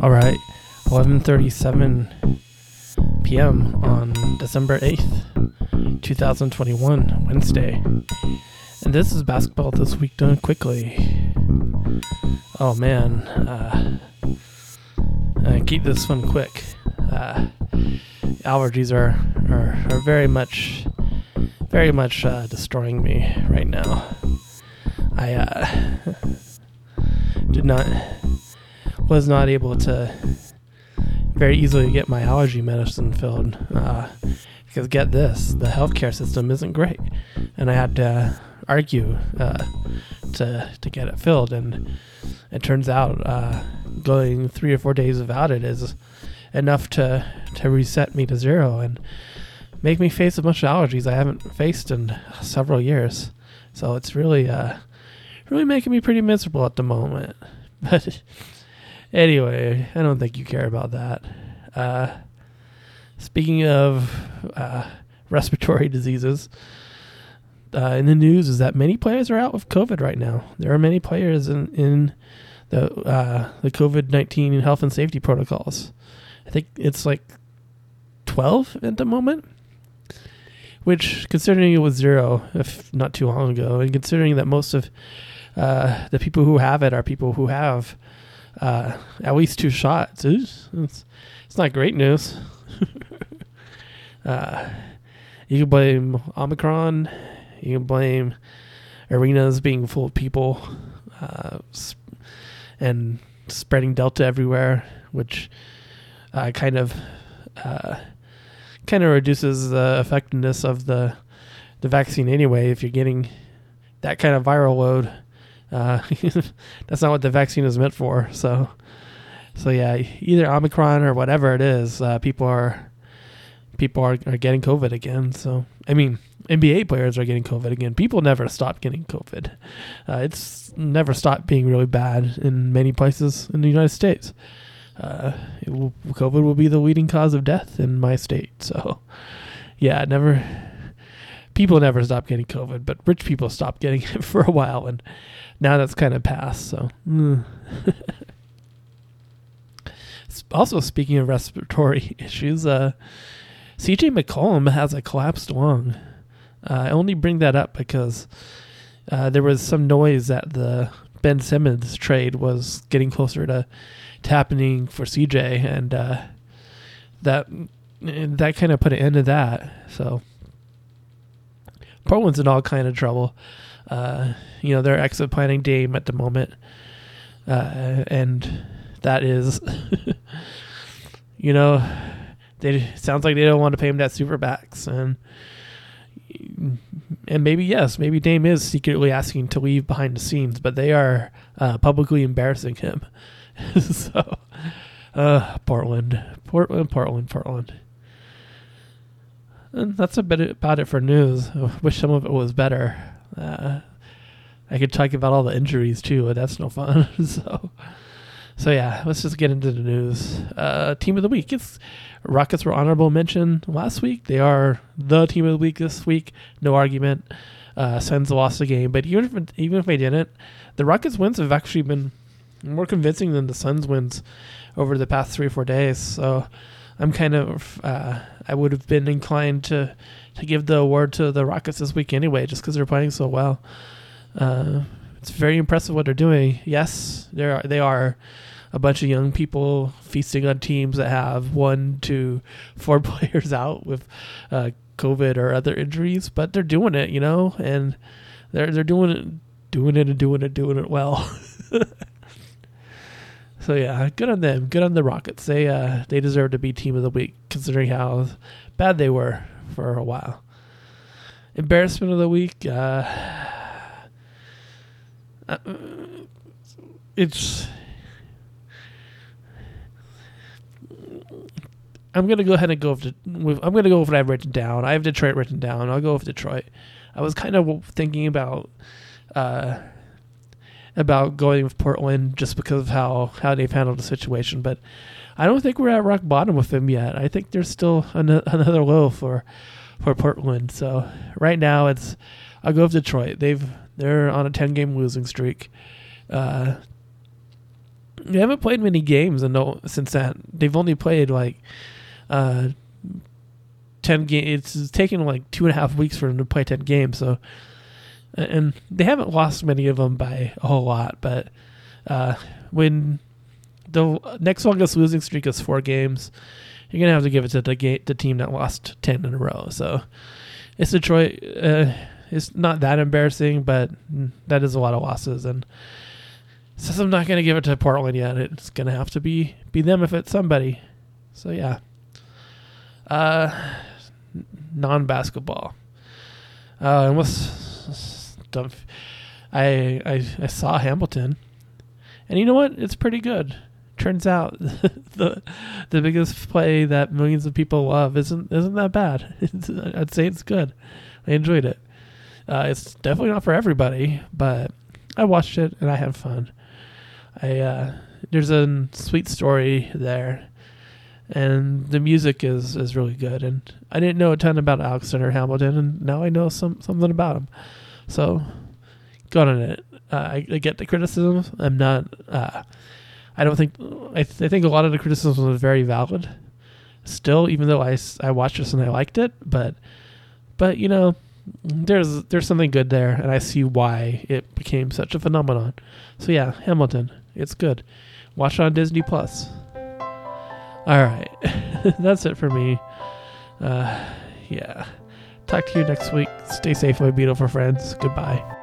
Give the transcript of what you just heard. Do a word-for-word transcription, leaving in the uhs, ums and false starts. All right, eleven thirty-seven p.m. on December eighth, twenty twenty-one, Wednesday. And this is Basketball This Week Done Quickly. Oh man, uh, I keep this one quick. Uh, allergies are, are, are very much, very much uh, destroying me right now. I uh, did not... was not able to very easily get my allergy medicine filled uh, because get this, the healthcare system isn't great, and I had to argue uh, to to get it filled, and it turns out uh, going three or four days without it is enough to, to reset me to zero and make me face a bunch of allergies I haven't faced in several years. So it's really uh, really making me pretty miserable at the moment. But anyway, I don't think you care about that. Uh, speaking of uh, respiratory diseases, uh, in the news is that many players are out with COVID right now. There are many players in, in the uh, the COVID nineteen health and safety protocols. I think it's like twelve at the moment, which, considering it was zero if not too long ago, and considering that most of uh, the people who have it are people who have Uh, at least two shots. It's, it's, it's not great news. uh, you can blame Omicron. You can blame arenas being full of people uh, sp- and spreading Delta everywhere, which uh, kind of uh, kind of reduces the effectiveness of the the vaccine anyway. If you're getting that kind of viral load, Uh, that's not what the vaccine is meant for. So, so yeah, either Omicron or whatever it is, uh, people are, people are, are getting COVID again. So, I mean, N B A players are getting COVID again. People never stop getting COVID. Uh, it's never stopped being really bad in many places in the United States. Uh, it will, COVID will be the leading cause of death in my state. So yeah, never, people never stop getting COVID, but rich people stopped getting it for a while. And now that's kind of past, so. Mm. Also, speaking of respiratory issues, uh, C J. McCollum has a collapsed lung. Uh, I only bring that up because uh, there was some noise that the Ben Simmons trade was getting closer to, to happening for C J, and uh, that that kind of put an end to that. So, Portland's in all kind of trouble. Uh, you know, they're exit planning Dame at the moment. Uh, and that is, you know, they sounds like they don't want to pay him that super max. And, and maybe, yes, maybe Dame is secretly asking to leave behind the scenes, but they are uh, publicly embarrassing him. so, uh, Portland, Portland, Portland, Portland. And that's a bit about it for news. I wish some of it was better. Uh, I could talk about all the injuries too, but that's no fun. so, so yeah, let's just get into the news. Uh, team of the week. It's Rockets were honorable mention last week. They are the team of the week this week. No argument. Uh, Suns lost the game, but even if even if they didn't, the Rockets wins have actually been more convincing than the Suns wins over the past three or four days. So, I'm kind of uh, I would have been inclined to. to give the award to the Rockets this week anyway, just because they're playing so well. Uh, it's very impressive what they're doing. Yes, there are, they are a bunch of young people feasting on teams that have one, two, four players out with uh, COVID or other injuries, but they're doing it, you know, and they're they're doing it, doing it, and doing it, doing it well. So yeah, good on them. Good on the Rockets. They uh, they deserve to be team of the week considering how bad they were for a while. Embarrassment of the week. Uh, uh, it's. I'm gonna go ahead and go with, with. I'm gonna go with what I've written down. I have Detroit written down. I'll go with Detroit. I was kind of thinking about. Uh, about going with Portland just because of how, how they've handled the situation. But I don't think we're at rock bottom with them yet. I think there's still an, another low for for Portland. So right now it's I'll go with Detroit. They've they're on a ten game losing streak. Uh, they haven't played many games in the, since that. They've only played like uh, ten games. It's taken like two and a half weeks for them to play ten games. So. And they haven't lost many of them by a whole lot, but uh, when the next longest losing streak is four games, you're going to have to give it to the ga- the team that lost ten in a row. So it's Detroit. Uh, it's not that embarrassing, but that is a lot of losses. And since I'm not going to give it to Portland yet, it's going to have to be, be them if it's somebody. So, yeah. Uh, non-basketball. Uh, and what's... I, I I saw Hamilton, and you know what? It's pretty good. Turns out the the biggest play that millions of people love isn't isn't that bad. It's, I'd say it's good. I enjoyed it. Uh, it's definitely not for everybody, but I watched it and I had fun. I uh, there's a sweet story there, and the music is, is really good. And I didn't know a ton about Alexander Hamilton, and now I know some something about him. So, good on it. Uh, I, I get the criticism. I'm not, uh, I don't think, I, th- I think a lot of the criticism was very valid still, even though I, I watched this and I liked it, but, but you know, there's, there's something good there, and I see why it became such a phenomenon. So yeah, Hamilton, it's good. Watch it on Disney Plus. All right. That's it for me. Uh, yeah. Talk to you next week. Stay safe, my beautiful friends. Goodbye.